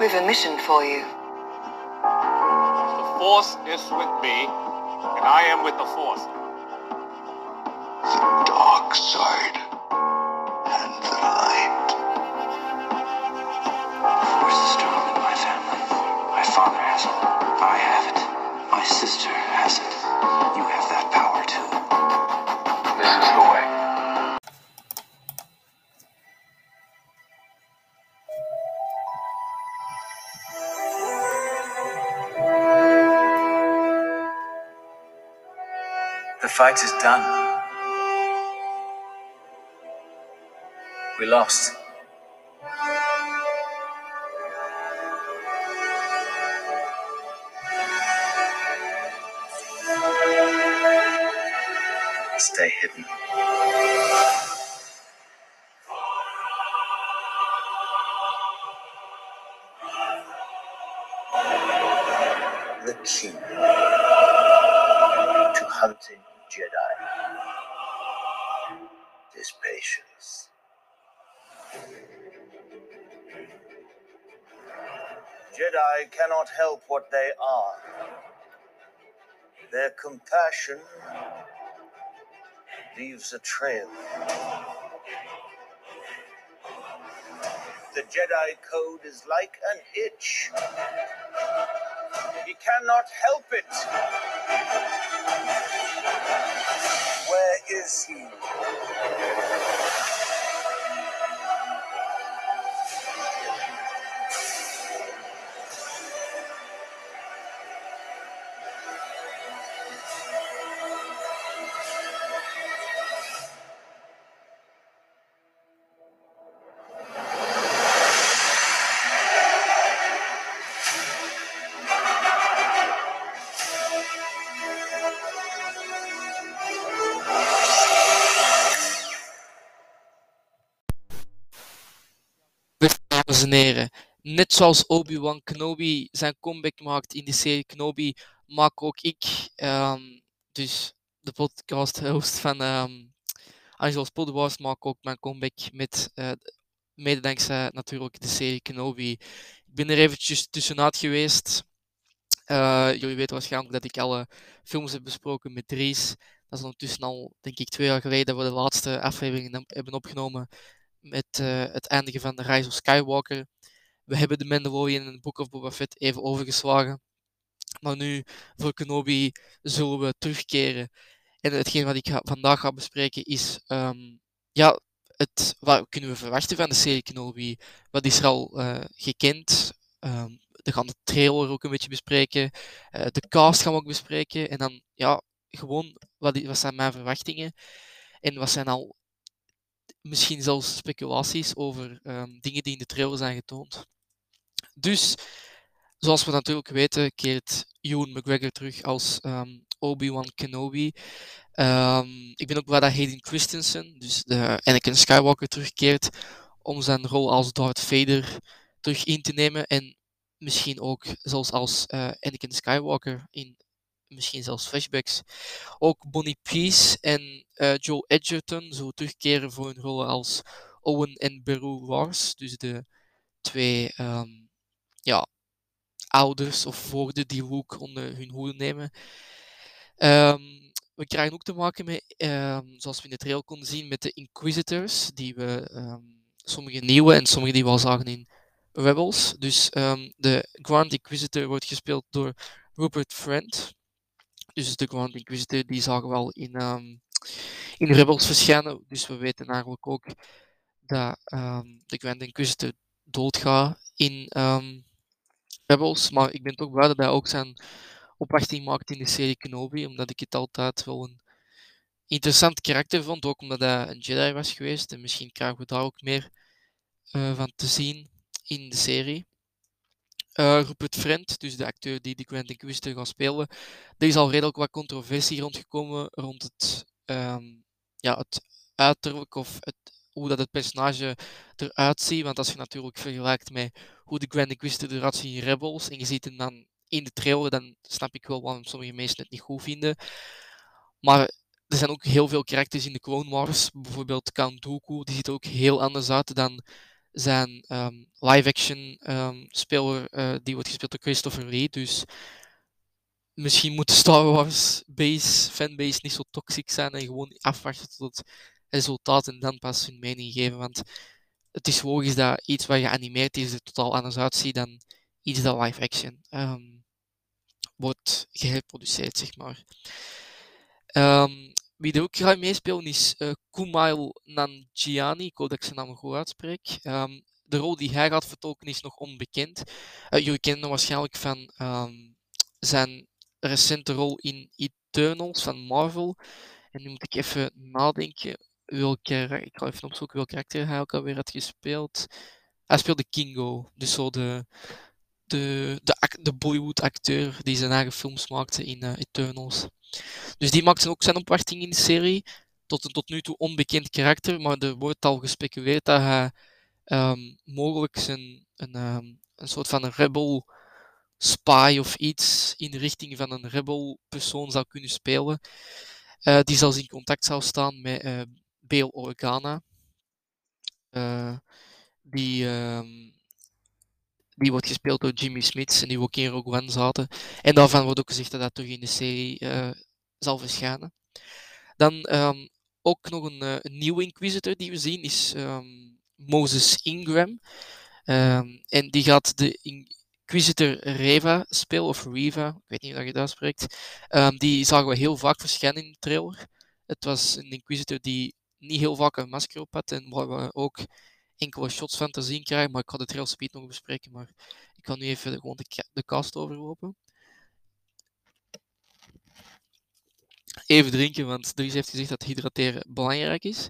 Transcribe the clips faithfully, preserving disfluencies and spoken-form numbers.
We've a mission for you. The Force is with me, and I am with the Force. The Dark Side and the Light. The Force is strong in my family. My father has it. I have it. My sister has it. You have that power too. This is the way. The fight is done. We lost. Stay hidden. The key to hunting Jedi is patience. Jedi cannot help what they are. Their compassion leaves a trail. The Jedi Code is like an itch. He cannot help it. Where is he? Net zoals Obi-Wan Kenobi zijn comeback maakt in de serie Kenobi, maak ook ik, um, dus de podcast host van um, Angelo's Podwars, maak ook mijn comeback met, uh, mede dankzij natuurlijk de serie Kenobi. Ik ben er eventjes tussenuit geweest. Uh, jullie weten waarschijnlijk dat ik alle films heb besproken met Dries. Dat is ondertussen al, denk ik, twee jaar geleden dat we de laatste aflevering hebben opgenomen met uh, het eindigen van de Rise of Skywalker. We hebben The Mandalorian en het Book of Boba Fett even overgeslagen. Maar nu, voor Kenobi, zullen we terugkeren. En hetgeen wat ik ga, vandaag ga bespreken is... Um, ja, het, wat kunnen we verwachten van de serie Kenobi? Wat is er al uh, gekend? Um, we gaan de trailer ook een beetje bespreken. Uh, de cast gaan we ook bespreken. En dan, ja, gewoon, wat, wat zijn mijn verwachtingen? En wat zijn al... misschien zelfs speculaties over um, dingen die in de trailer zijn getoond. Dus, zoals we natuurlijk weten, keert Ewan McGregor terug als um, Obi-Wan Kenobi. Um, ik ben ook blij dat Hayden Christensen, dus de Anakin Skywalker, terugkeert om zijn rol als Darth Vader terug in te nemen. En misschien ook zelfs als uh, Anakin Skywalker in misschien zelfs flashbacks. Ook Bonnie Piesse en uh, Joe Edgerton zullen terugkeren voor hun rollen als Owen en Beru Wars. Dus de twee um, ja, ouders of voogden die Luke onder hun hoede nemen. Um, we krijgen ook te maken met, um, zoals we in de trailer konden zien, met de Inquisitors. Die we um, sommige nieuwe en sommige die we al zagen in Rebels. Dus um, de Grand Inquisitor wordt gespeeld door Rupert Friend. Dus de Grand Inquisitor, die zagen we al in, um, in Rebels verschijnen. Dus we weten eigenlijk ook dat um, de Grand Inquisitor doodgaat in um, Rebels. Maar ik ben toch blij dat hij ook zijn opwachting maakt in de serie Kenobi. Omdat ik het altijd wel een interessant karakter vond. Ook omdat hij een Jedi was geweest. En misschien krijgen we daar ook meer uh, van te zien in de serie. Uh, Rupert Friend, dus de acteur die de Grand Inquisitor gaat spelen. Er is al redelijk wat controversie rondgekomen rond het, um, ja, het uiterlijk of het, hoe dat het personage eruit ziet. Want als je natuurlijk vergelijkt met hoe de Grand Inquisitor eruit ziet in Rebels en je ziet hem dan in de trailer, dan snap ik wel waarom sommige mensen het niet goed vinden. Maar er zijn ook heel veel karakters in de Clone Wars. Bijvoorbeeld Count Dooku, die ziet er ook heel anders uit dan zijn um, live-action um, speler uh, die wordt gespeeld door Christopher Lee. Dus misschien moet de Star Wars base, fanbase niet zo toxic zijn en gewoon afwachten tot het resultaat en dan pas hun mening geven. Want het is logisch dat iets wat geanimeerd is er totaal anders uitziet dan iets dat live-action um, wordt geherproduceerd, zeg maar. Um, Wie er ook graag meespelen is uh, Kumail Nanjiani. Ik hoop dat ik zijn naam goed uitspreek. Um, de rol die hij gaat vertolken is nog onbekend. Uh, jullie kennen hem waarschijnlijk van um, zijn recente rol in Eternals van Marvel. En nu moet ik even nadenken. Welke, ik ga even opzoeken welk karakter hij ook alweer had gespeeld. Hij speelde Kingo. Dus zo de, de, de, de Bollywood acteur die zijn eigen films maakte in uh, Eternals. Dus die maakt ook zijn opwachting in de serie, tot een tot nu toe onbekend karakter, maar er wordt al gespeculeerd dat hij um, mogelijk zijn, een, um, een soort van een rebel spy of iets in de richting van een rebel persoon zou kunnen spelen, uh, die zelfs in contact zou staan met uh, Bail Organa. Uh, die... Um, Die wordt gespeeld door Jimmy Smits en die ook in Rogue One zaten. En daarvan wordt ook gezegd dat dat terug in de serie uh, zal verschijnen. Dan um, ook nog een, uh, een nieuwe Inquisitor die we zien is um, Moses Ingram. Um, en die gaat de Inquisitor Reva spelen, of Reva, ik weet niet hoe je dat spreekt. Um, die zagen we heel vaak verschijnen in de trailer. Het was een Inquisitor die niet heel vaak een masker op had en waar we ook enkele shots van te zien krijgen, maar ik ga de trail speed nog bespreken, maar ik kan nu even gewoon de, de cast overlopen. Even drinken, want Dries heeft gezegd dat hydrateren belangrijk is.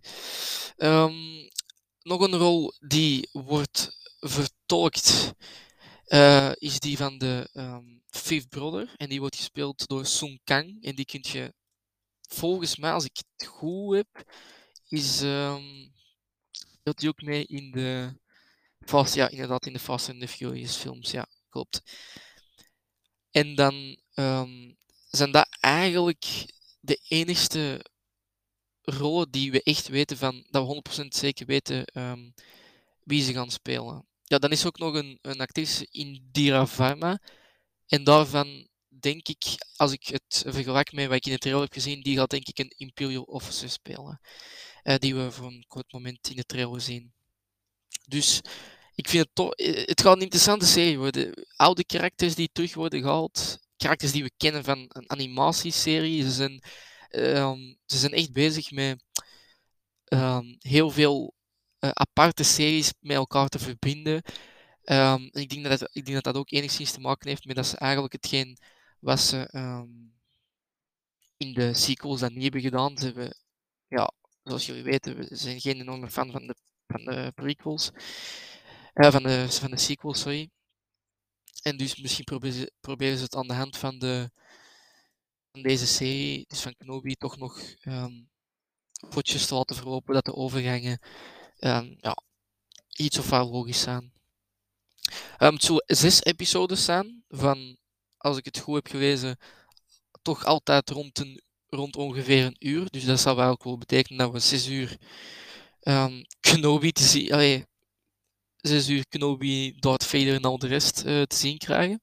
Um, nog een rol die wordt vertolkt uh, is die van de um, Fifth Brother en die wordt gespeeld door Sung Kang en die kun je volgens mij, als ik het goed heb, is... Um, speelt hij ook mee in de Fast, ja, inderdaad, in de Fast and the Furious films, ja, klopt. En dan um, zijn dat eigenlijk de enigste rollen die we echt weten van, dat we honderd procent zeker weten um, wie ze gaan spelen. Ja, dan is er ook nog een, een actrice, Indira Varma, en daarvan denk ik, als ik het vergelijk met wat ik in de trailer heb gezien, die gaat denk ik een Imperial Officer spelen. Uh, die we voor een kort moment in de trailer zien. Dus ik vind het toch. Het gaat een interessante serie worden. Oude karakters die terug worden gehaald. Karakters die we kennen van een animatieserie. Ze zijn, um, ze zijn echt bezig met um, heel veel uh, aparte series met elkaar te verbinden. Um, ik, denk dat het, ik denk dat dat ook enigszins te maken heeft met dat ze eigenlijk hetgeen wat ze um, in de sequels dan niet hebben gedaan. Ze hebben, ja, zoals jullie weten, we zijn geen enorme fan van de, van de prequels, uh, van, de, van de sequels, sorry. En dus misschien proberen ze, proberen ze het aan de hand van, de, van deze serie, dus van Kenobi, toch nog um, potjes te laten verlopen, dat de overgangen um, ja, iets of wat logisch zijn. Um, het zullen zes episodes zijn, van, als ik het goed heb gelezen, toch altijd rond een rond ongeveer een uur, dus dat zou wel ook wel betekenen dat we zes uur um, Kenobi te zien, allee, zes uur Kenobi, Darth Vader en al de rest uh, te zien krijgen.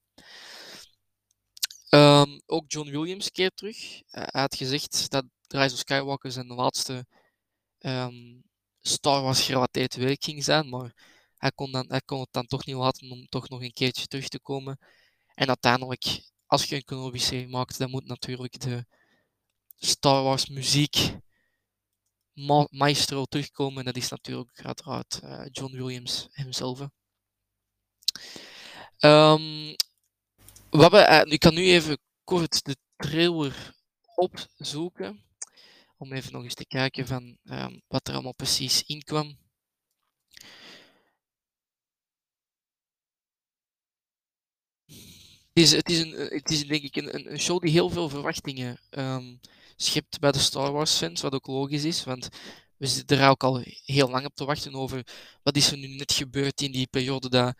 Um, ook John Williams keert terug. Uh, hij had gezegd dat Rise of Skywalker zijn laatste um, Star Wars gerelateerd werk ging zijn, maar hij kon, dan, hij kon het dan toch niet laten om toch nog een keertje terug te komen. En uiteindelijk, als je een Kenobi-serie maakt, dan moet natuurlijk de Star Wars muziek ma- maestro terugkomen. En dat is natuurlijk uiteraard uh, John Williams hemzelf. Um, wat we, uh, ik kan nu even kort de trailer opzoeken. Om even nog eens te kijken van um, wat er allemaal precies in kwam. Het is, het is, een, het is denk ik een, een show die heel veel verwachtingen um, schept bij de Star Wars fans, wat ook logisch is, want we zitten er ook al heel lang op te wachten over wat is er nu net gebeurd in die periode dat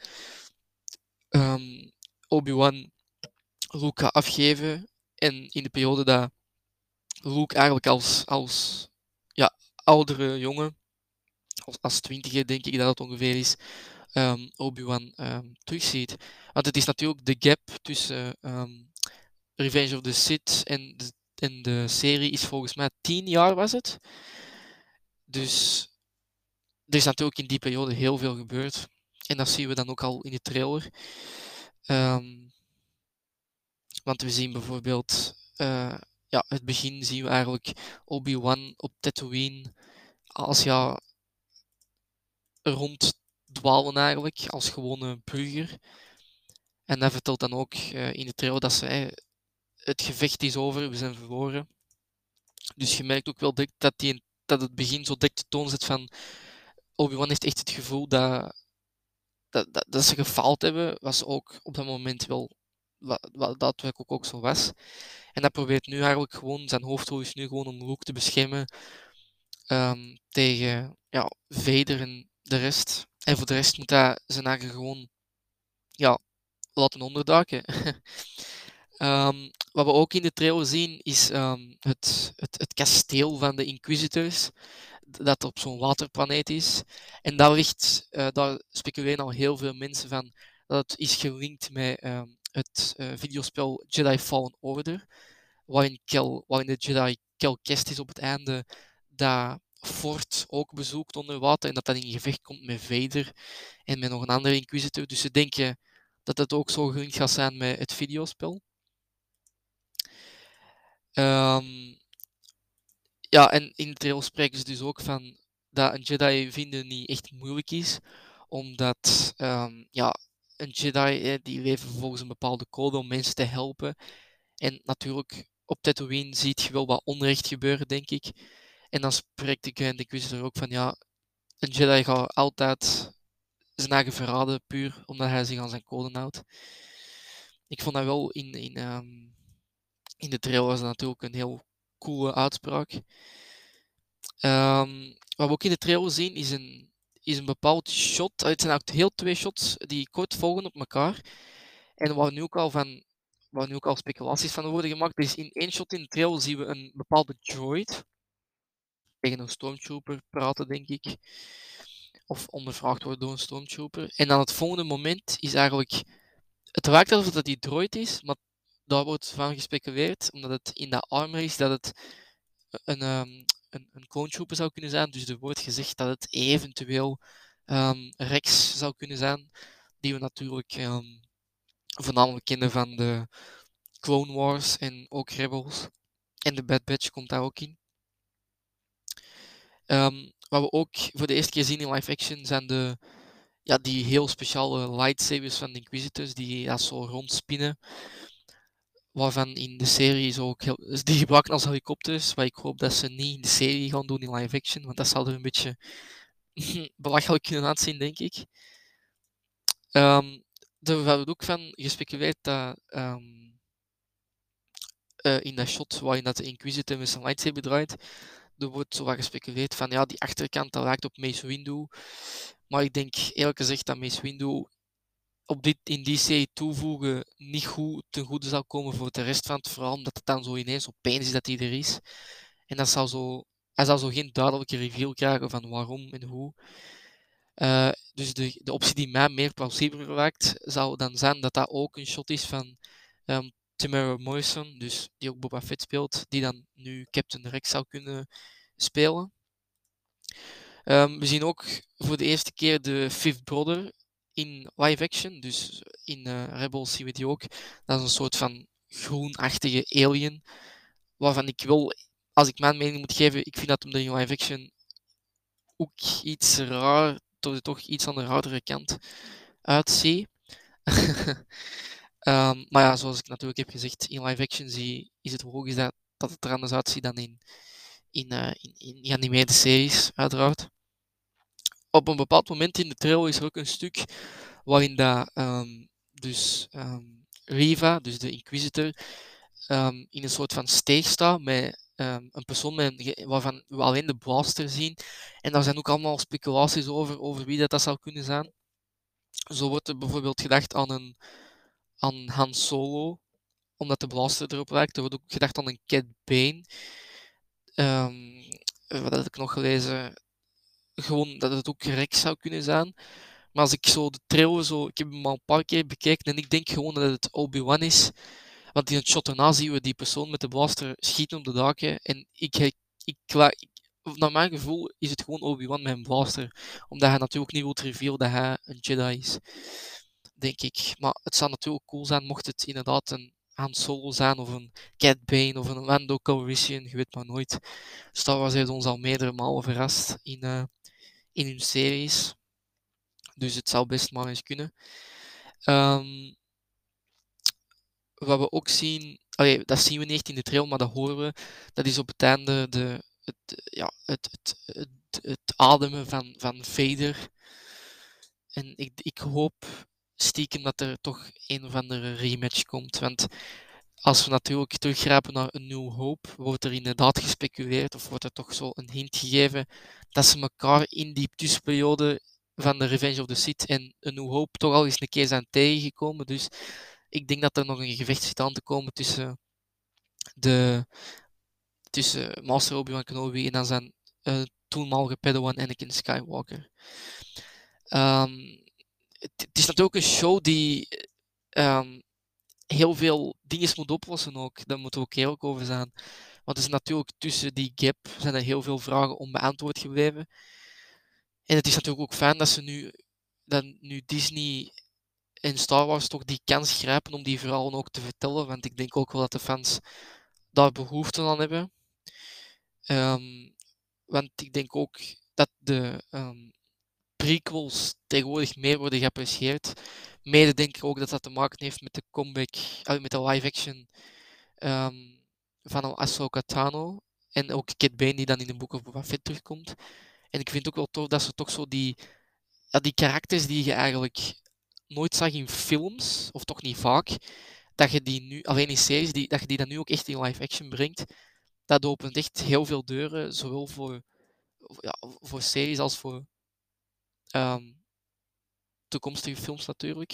um, Obi-Wan Luke gaat afgeven en in de periode dat Luke eigenlijk als, als ja, oudere jongen als twintiger denk ik dat het ongeveer is, um, Obi-Wan um, terugziet. Want het is natuurlijk de gap tussen um, Revenge of the Sith en de, en de serie is volgens mij tien jaar was het. Dus er is natuurlijk in die periode heel veel gebeurd. En dat zien we dan ook al in de trailer. Um, want we zien bijvoorbeeld... Uh, ja, het begin zien we eigenlijk Obi-Wan op Tatooine als ja ronddwalen eigenlijk, als gewone burger. En dat vertelt dan ook uh, in de trailer dat ze... Hey, het gevecht is over, we zijn verloren. Dus je merkt ook wel dat, die, dat het begin zo direct de toon zet van... Obi-Wan heeft echt het gevoel dat, dat, dat, dat ze gefaald hebben, was ook op dat moment wel... Wat, wat dat werk ook, ook zo was. En dat probeert nu eigenlijk gewoon, zijn hoofdrol is nu gewoon om Luke te beschermen um, tegen ja, Vader en de rest. En voor de rest moet hij zijn eigen gewoon ja, laten onderduiken. um, wat we ook in de trailer zien is um, het, het, het kasteel van de Inquisitors, dat op zo'n waterplaneet is. En daar, ligt, uh, daar speculeren al heel veel mensen van dat het is gelinkt met... Um, het uh, videospel Jedi Fallen Order, waarin, Kel, waarin de Jedi Cal Kestis op het einde dat fort ook bezoekt onder water en dat dat in gevecht komt met Vader en met nog een andere Inquisitor. Dus ze denken dat het ook zo gelinkt gaat zijn met het videospel. Um, ja, en in de trailer spreken ze dus ook van dat een Jedi vinden niet echt moeilijk is, omdat um, ja, een Jedi, die leven volgens een bepaalde code om mensen te helpen. En natuurlijk, op Tatooine ziet je wel wat onrecht gebeuren, denk ik. En dan spreekt de Grand Inquisitor ook van, ja, een Jedi gaat altijd zijn eigen verraden, puur omdat hij zich aan zijn code houdt. Ik vond dat wel in, in, um, in de trailer natuurlijk een heel coole uitspraak. Um, wat we ook in de trailer zien, is een... is een bepaald shot, het zijn eigenlijk heel twee shots die kort volgen op elkaar en waar nu ook al, van, waar nu ook al speculaties van worden gemaakt. Dus in één shot in de trail zien we een bepaalde droid tegen een stormtrooper praten, denk ik, of ondervraagd worden door een stormtrooper. En dan het volgende moment is eigenlijk, het raakt alsof dat die droid is, maar daar wordt van gespeculeerd, omdat het in de armor is, dat het een... Um, Een, een clone trooper zou kunnen zijn, dus er wordt gezegd dat het eventueel um, Rex zou kunnen zijn, die we natuurlijk um, voornamelijk kennen van de Clone Wars en ook Rebels. En de Bad Batch komt daar ook in. Um, wat we ook voor de eerste keer zien in live action zijn de, ja, die heel speciale lightsabers van de Inquisitors, die ja, zo rondspinnen. Waarvan in de serie is ook heel... Die gebruiken als helikopters, maar ik hoop dat ze niet in de serie gaan doen in live action, want dat zal er een beetje belachelijk kunnen uitzien, denk ik. Um, er werd ook van gespeculeerd dat um, uh, in dat shot waarin dat de Inquisitor met zijn lightsaber draait, er wordt zo wat gespeculeerd van ja, die achterkant dat raakt op Mace Windu, maar ik denk eerlijk gezegd dat Mace Windu op dit, in die serie toevoegen niet goed ten goede zal komen voor de rest van het verhaal, omdat het dan zo ineens opeens is dat hij er is. En dat zou zo, hij zou zo geen duidelijke reveal krijgen van waarom en hoe. Uh, dus de, de optie die mij meer plausibel lijkt, zou dan zijn dat dat ook een shot is van um, Tamara Morrison, dus die ook Boba Fett speelt, die dan nu Captain Rex zou kunnen spelen. Um, we zien ook voor de eerste keer de Fifth Brother in live action, dus in uh, Rebels zien we die ook. Dat is een soort van groenachtige alien, waarvan ik wil, als ik mijn mening moet geven, ik vind dat hem er in live action ook iets raar, toch, toch iets aan de hardere kant uitzie. um, maar ja, zoals ik natuurlijk heb gezegd, in live action zie, is het logisch dat, dat het er anders uitziet dan in, in, uh, in, in geanimeerde series, uiteraard. Op een bepaald moment in de trail is er ook een stuk waarin dat, um, dus, um, Reva, dus de Inquisitor, um, in een soort van steeg staat met um, een persoon met een, waarvan we alleen de blaster zien. En daar zijn ook allemaal speculaties over, over wie dat, dat zou kunnen zijn. Zo wordt er bijvoorbeeld gedacht aan, een, aan Han Solo, omdat de blaster erop lijkt. Er wordt ook gedacht aan een Cad Bane. Um, wat had ik nog gelezen? gewoon dat het ook rechts zou kunnen zijn. Maar als ik zo de trailer zo... Ik heb hem al een paar keer bekeken en ik denk gewoon dat het Obi-Wan is. Want in het shot daarna zien we die persoon met de blaster schieten op de daken. En ik... ik, ik, ik naar mijn gevoel is het gewoon Obi-Wan met een blaster. Omdat hij natuurlijk niet wil revealen dat hij een Jedi is. Denk ik. Maar het zou natuurlijk cool zijn mocht het inderdaad een Han Solo zijn, of een Cad Bane, of een Lando Calrissian, je weet maar nooit. Star Wars heeft ons al meerdere malen verrast in, uh, in hun series. Dus het zou best maar eens kunnen. Um, wat we ook zien, allee, dat zien we niet in de trail, maar dat horen we. Dat is op het einde de, het, ja, het, het, het, het ademen van, van Vader. En ik, ik hoop... stiekem dat er toch een of andere rematch komt. Want als we natuurlijk teruggrijpen naar A New Hope, wordt er inderdaad gespeculeerd, of wordt er toch zo een hint gegeven, dat ze elkaar in die tussenperiode van de Revenge of the Sith en A New Hope toch al eens een keer zijn tegengekomen. Dus ik denk dat er nog een gevecht zit aan te komen tussen, de, tussen Master Obi-Wan Kenobi en dan zijn uh, toenmalige Padawan Anakin Skywalker. Um, Het is natuurlijk een show die um, heel veel dingen moet oplossen ook. Daar moeten we ook eerlijk over zijn. Want het is natuurlijk tussen die gap zijn er heel veel vragen onbeantwoord gebleven. En het is natuurlijk ook fijn dat ze nu, dat nu Disney en Star Wars toch die kans grijpen om die verhalen ook te vertellen. Want ik denk ook wel dat de fans daar behoefte aan hebben. Um, want ik denk ook dat de... Um, prequels tegenwoordig meer worden geapprecieerd. Mede denk ik ook dat dat te maken heeft met de comeback, met de live-action um, van Ahsoka Tano. En ook Cad Bane die dan in de Book of Boba Fett terugkomt. En ik vind het ook wel tof dat ze toch zo die, ja, die karakters die je eigenlijk nooit zag in films, of toch niet vaak, dat je die nu, alleen in series, die, dat je die dan nu ook echt in live-action brengt. Dat opent echt heel veel deuren, zowel voor, ja, voor series als voor Um, toekomstige films natuurlijk.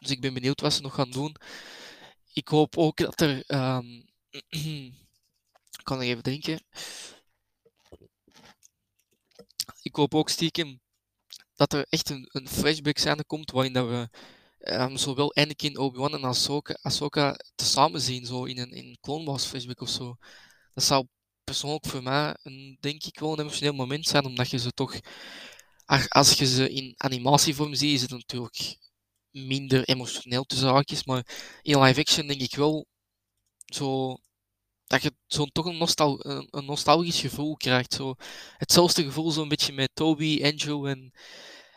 Dus ik ben benieuwd wat ze nog gaan doen. Ik hoop ook dat er... Um, ik kan nog even drinken. Ik hoop ook stiekem dat er echt een, een flashback-scène komt waarin dat we um, zowel Anakin, Obi-Wan en Ahsoka, Ahsoka tezamen zien, zo in een, in een Clone Wars flashback of zo. Dat zou persoonlijk voor mij een, denk ik wel een emotioneel moment zijn, omdat je ze toch... Als je ze in animatievorm ziet, is het natuurlijk minder emotioneel tussen haakjes. Maar in live-action denk ik wel zo, dat je zo toch een, nostal- een nostalgisch gevoel krijgt. Zo, hetzelfde gevoel zo'n beetje met Toby, Andrew en,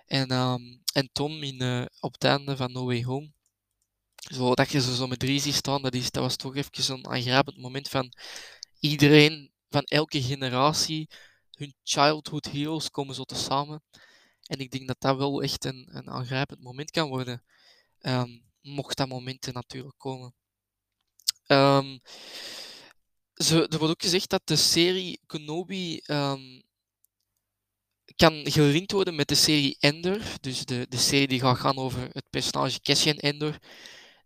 en, um, en Tom in, uh, op het einde van No Way Home. Zo, dat je ze zo met drie ziet staan, dat, is, dat was toch even een aangrijpend moment van iedereen, van elke generatie... Hun childhood heroes komen zo tezamen. En ik denk dat dat wel echt een, een aangrijpend moment kan worden. Um, mocht dat momenten natuurlijk komen. Um, ze, er wordt ook gezegd dat de serie Kenobi um, kan gelinkt worden met de serie Endor. Dus de, de serie die gaat gaan over het personage Cassian Endor.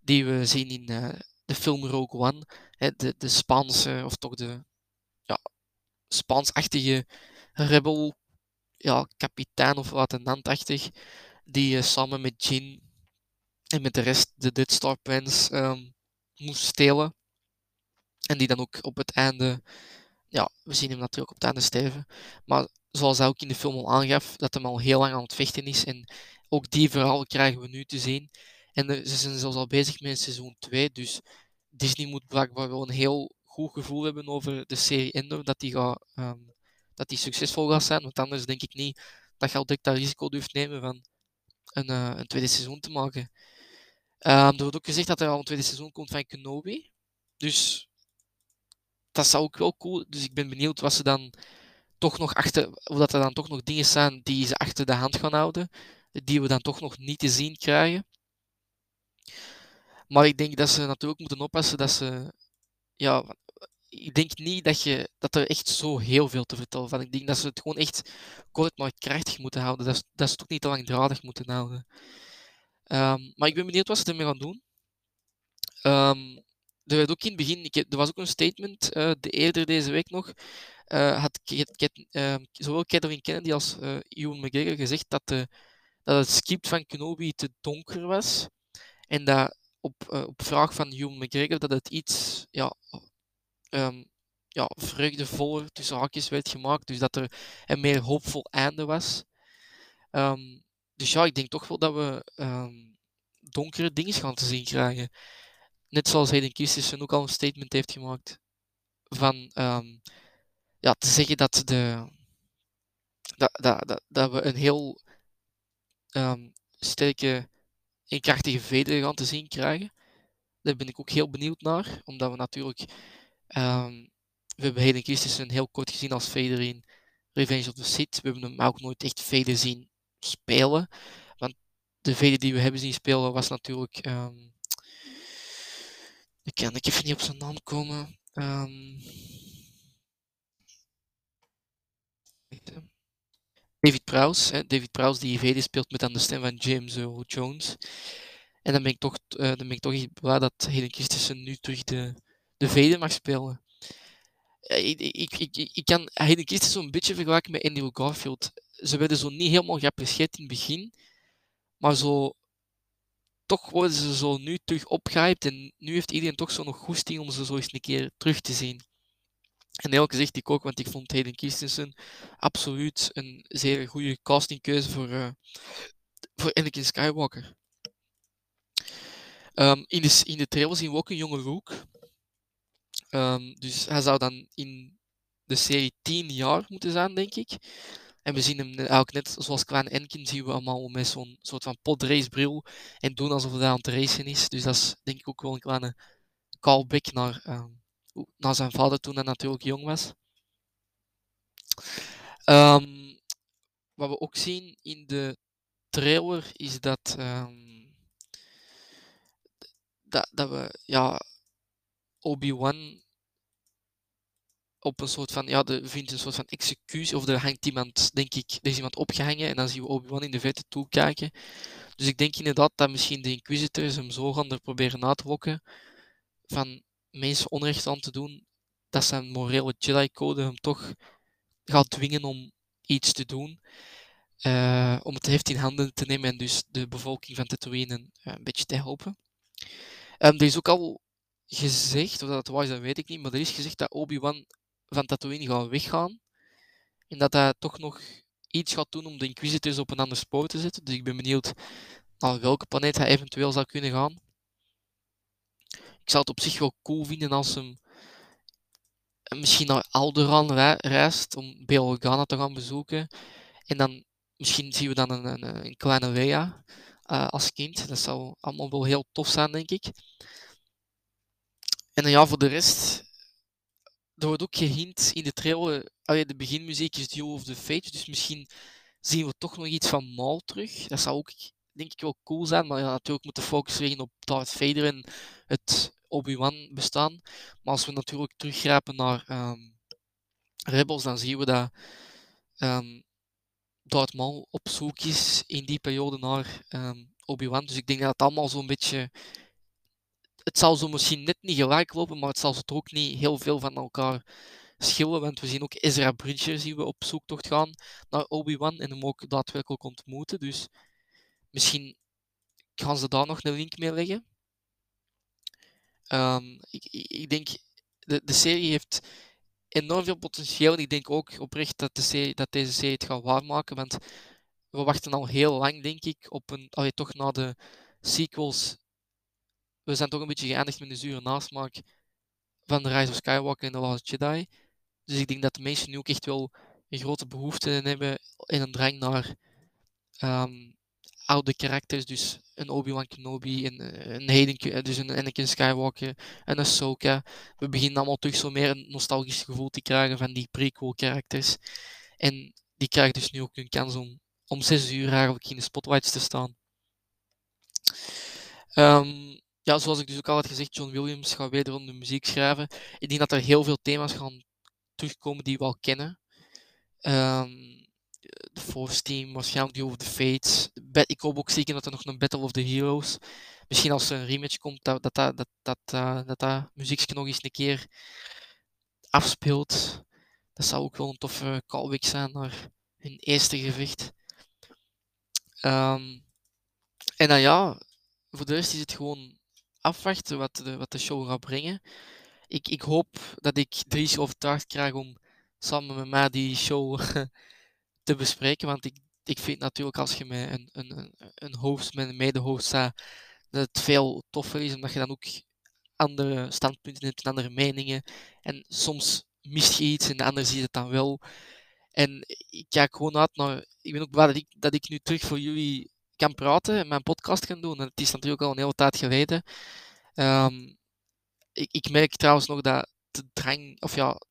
Die we zien in uh, de film Rogue One. He, de, de Spaanse, of toch de... Ja, Spaans-achtige rebel, ja, kapitein of luitenant-achtig, die uh, samen met Jin en met de rest de Death Star Plans um, moest stelen. En die dan ook op het einde, ja, we zien hem natuurlijk op het einde sterven, maar zoals hij ook in de film al aangaf, dat hem al heel lang aan het vechten is. En ook die verhalen krijgen we nu te zien. En er, ze zijn zelfs al bezig met seizoen twee, dus Disney moet blijkbaar wel een heel... goed gevoel hebben over de serie Endor, dat die, gaat, um, dat die succesvol gaat zijn, want anders denk ik niet dat je al direct dat risico durft nemen van een, uh, een tweede seizoen te maken. Um, er wordt ook gezegd dat er al een tweede seizoen komt van Kenobi, dus dat zou ook wel cool. Dus ik ben benieuwd wat ze dan toch nog achter, of dat er dan toch nog dingen zijn die ze achter de hand gaan houden, die we dan toch nog niet te zien krijgen. Maar ik denk dat ze natuurlijk moeten oppassen dat ze, ja, ik denk niet dat, je, dat er echt zo heel veel te vertellen van. Ik denk dat ze het gewoon echt kort maar krachtig moeten houden. Dat, dat ze het ook niet te langdradig moeten houden. Um, maar ik ben benieuwd wat ze ermee gaan doen. Um, er werd ook in het begin, ik heb, er was ook een statement uh, de, eerder deze week nog, uh, had Ket, Ket, uh, zowel Kathleen Kennedy als uh, Ewan McGregor gezegd dat, de, dat het script van Kenobi te donker was. En dat op, uh, op vraag van Ewan McGregor dat het iets ja, um, ja, vreugdevoller tussen haakjes werd gemaakt. Dus dat er een meer hoopvol einde was. Um, dus ja, ik denk toch wel dat we um, donkere dingen gaan te zien krijgen. Net zoals Hayden Christensen ook al een statement heeft gemaakt. Van um, ja, te zeggen dat, de, dat, dat, dat, dat we een heel um, sterke en krachtige Vader gaan te zien krijgen. Daar ben ik ook heel benieuwd naar. Omdat we natuurlijk... Um, we hebben Hayden Christensen heel kort gezien als Vader in Revenge of the Sith. We hebben hem ook nooit echt Vader zien spelen. Want de Vader die we hebben zien spelen was natuurlijk... Um, ik kan even niet op zijn naam komen. Um, David Prowse. Hè? David Prowse die Vader speelt met aan de stem van James Earl Jones. En dan ben ik toch, uh, dan ben ik toch echt blij dat Hayden Christensen nu terug de, de Vader mag spelen. Ik, ik, ik, ik kan Hayden Christensen zo'n beetje vergelijken met Andrew Garfield. Ze werden zo niet helemaal geapprecieerd in het begin. Maar zo... toch worden ze zo nu terug opgehyped en nu heeft iedereen toch zo nog goesting om ze zo eens een keer terug te zien. En eerlijk gezegd ik ook, want ik vond Hayden Christensen absoluut een zeer goede castingkeuze voor, uh, voor Anakin Skywalker. Um, in, de, in de trailer zien we ook een jonge Luke. Um, dus hij zou dan in de serie tien jaar moeten zijn, denk ik. En we zien hem eigenlijk net zoals Klein Anakin zien we allemaal met zo'n soort van podracebril en doen alsof hij aan het racen is. Dus dat is denk ik ook wel een kleine callback naar, uh, naar zijn vader toen hij natuurlijk jong was. Um, wat we ook zien in de trailer is dat, um, dat, dat we ja, Obi-Wan... op een soort van, ja, er vindt een soort van executie, of er hangt iemand, denk ik, er is iemand opgehangen en dan zien we Obi-Wan in de verte toekijken. Dus ik denk inderdaad dat misschien de Inquisitors hem zo gaan er proberen na te lokken, van mensen onrecht aan te doen, dat zijn morele Jedi Code hem toch gaat dwingen om iets te doen, uh, om het heft in handen te nemen en dus de bevolking van Tatooine een beetje te helpen. Um, er is ook al gezegd, of dat het waar is, dat weet ik niet, maar er is gezegd dat Obi-Wan van Tatooine gaan weggaan. En dat hij toch nog iets gaat doen om de Inquisitors op een ander spoor te zetten. Dus ik ben benieuwd naar welke planeet hij eventueel zou kunnen gaan. Ik zou het op zich wel cool vinden als hem misschien naar Alderaan reist om Bail Organa te gaan bezoeken. En dan misschien zien we dan een, een, een kleine Leia uh, als kind. Dat zou allemaal wel heel tof zijn, denk ik. En dan ja, voor de rest... er wordt ook gehint in de trailer, allee, de beginmuziek is Duel of the Fates, dus misschien zien we toch nog iets van Maul terug. Dat zou ook, denk ik, wel cool zijn, maar ja, natuurlijk moet de focus liggen op Darth Vader en het Obi-Wan bestaan. Maar als we natuurlijk teruggrijpen naar um, Rebels, dan zien we dat um, Darth Maul op zoek is in die periode naar um, Obi-Wan. Dus ik denk dat het allemaal zo'n beetje... het zal zo misschien net niet gelijk lopen, maar het zal ze toch ook niet heel veel van elkaar schillen. Want we zien ook Ezra Bridger zien we op zoektocht gaan naar Obi-Wan en hem ook daadwerkelijk ontmoeten. Dus misschien gaan ze daar nog een link mee leggen. Um, ik, ik denk, de, de serie heeft enorm veel potentieel. En ik denk ook oprecht dat, de serie, dat deze serie het gaat waarmaken. Want we wachten al heel lang, denk ik, op een... allee, toch na de sequels... we zijn toch een beetje geëindigd met een zure nasmaak van de Rise of Skywalker en The Last Jedi. Dus ik denk dat de mensen nu ook echt wel een grote behoefte hebben en een drang naar um, oude karakters. Dus een Obi-Wan Kenobi, een, een, Hayden, dus een Anakin Skywalker, een Ahsoka. We beginnen allemaal terug zo meer een nostalgisch gevoel te krijgen van die prequel karakters. En die krijgen dus nu ook hun kans om, om zes uur eigenlijk in de spotlights te staan. Um, Ja, zoals ik dus ook al had gezegd, John Williams gaat wederom de muziek schrijven. Ik denk dat er heel veel thema's gaan terugkomen die we al kennen. Um, The Force Team, waarschijnlijk Duel of the Fates. Ik hoop ook zeker dat er nog een Battle of the Heroes. Misschien als er een rematch komt, dat dat, dat, dat, dat, dat, dat muziekje nog eens een keer afspeelt. Dat zou ook wel een toffe callback zijn naar hun eerste gevecht. Um, en dan ja, voor de rest is het gewoon afwachten wat de, wat de show gaat brengen. Ik, ik hoop dat ik Dries overtuigd krijg om samen met mij die show te bespreken. Want ik, ik vind natuurlijk, als je met een, een, een host, met een mede-host staat, dat het veel toffer is. Omdat je dan ook andere standpunten hebt en andere meningen. En soms mist je iets en de ander ziet het dan wel. En ik kijk gewoon uit naar... Ik ben ook blij dat ik, dat ik nu terug voor jullie kan praten en mijn podcast kan doen. En het is natuurlijk al een hele tijd geleden. Um, ik, ik merk trouwens nog dat de drang... Of ja,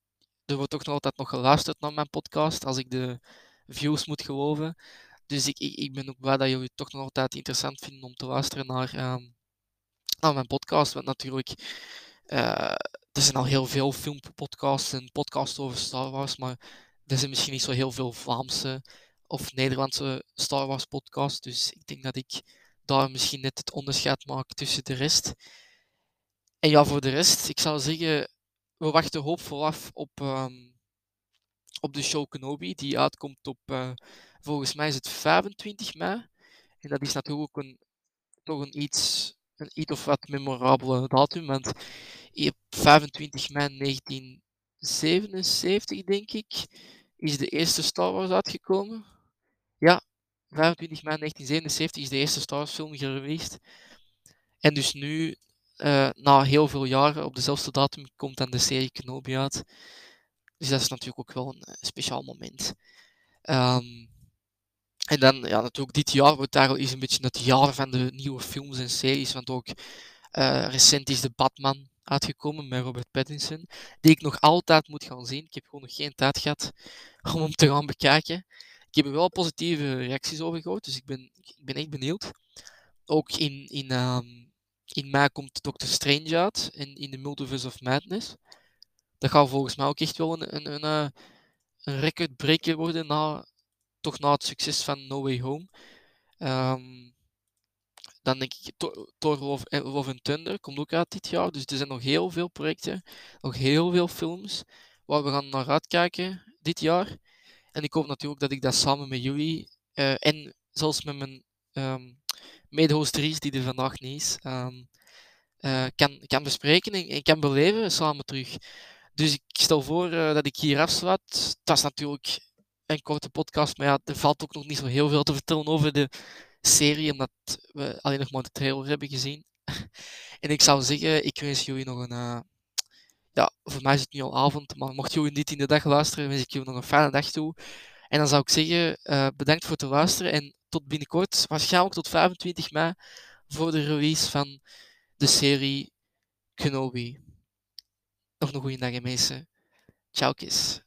er wordt ook nog altijd nog geluisterd naar mijn podcast, als ik de views moet geloven. Dus ik, ik, ik ben ook blij dat jullie het toch nog altijd interessant vinden om te luisteren naar, um, naar mijn podcast. Want natuurlijk... Uh, er zijn al heel veel filmpodcasts en podcasts over Star Wars, maar... Er zijn misschien niet zo heel veel Vlaamse of Nederlandse Star Wars podcasts. Dus ik denk dat ik daar misschien net het onderscheid maak tussen de rest. En ja, voor de rest, ik zou zeggen, we wachten hoopvol af op, um, op de show Kenobi. Die uitkomt op, uh, volgens mij is het vijfentwintig mei. En dat is natuurlijk ook een, toch een iets, een iets of wat memorabele datum. Want op vijfentwintig mei negentien zevenenzeventig, denk ik, is de eerste Star Wars uitgekomen. Ja, vijfentwintig mei negentien zevenenzeventig is de eerste Star Wars film gereleased. En dus nu, uh, na heel veel jaren, op dezelfde datum, komt dan de serie Kenobi uit. Dus dat is natuurlijk ook wel een speciaal moment. Um, en dan, ja, natuurlijk dit jaar wordt daar al eens een beetje het jaar van de nieuwe films en series, want ook uh, recent is de Batman uitgekomen met Robert Pattinson, die ik nog altijd moet gaan zien. Ik heb gewoon nog geen tijd gehad om hem te gaan bekijken. Ik heb er wel positieve reacties over gehoord, dus ik ben, ik ben echt benieuwd. Ook in, in, um, in mei komt Doctor Strange uit, in, in The Multiverse of Madness. Dat gaat volgens mij ook echt wel een, een, een, een recordbreker worden, na, toch na het succes van No Way Home. Um, Dan denk ik, Thor Love and Thunder komt ook uit dit jaar. Dus er zijn nog heel veel projecten, nog heel veel films waar we gaan naar uitkijken dit jaar. En ik hoop natuurlijk dat ik dat samen met jullie uh, en zelfs met mijn um, mede-host Dries, die er vandaag niet is, um, uh, kan, kan bespreken en, en kan beleven samen terug. Dus ik stel voor uh, dat ik hier afsluit. Dat is natuurlijk een korte podcast, maar ja, er valt ook nog niet zo heel veel te vertellen over de serie, omdat we alleen nog maar de trailer hebben gezien. En ik zou zeggen, ik wens jullie nog een... Uh... Ja, voor mij is het nu al avond, maar mocht jullie niet in de dag luisteren, wens ik jullie nog een fijne dag toe. En dan zou ik zeggen, uh, bedankt voor het luisteren en tot binnenkort, waarschijnlijk tot vijfentwintig mei, voor de release van de serie Kenobi. Nog een goeie dag, mensen. Ciao, kies.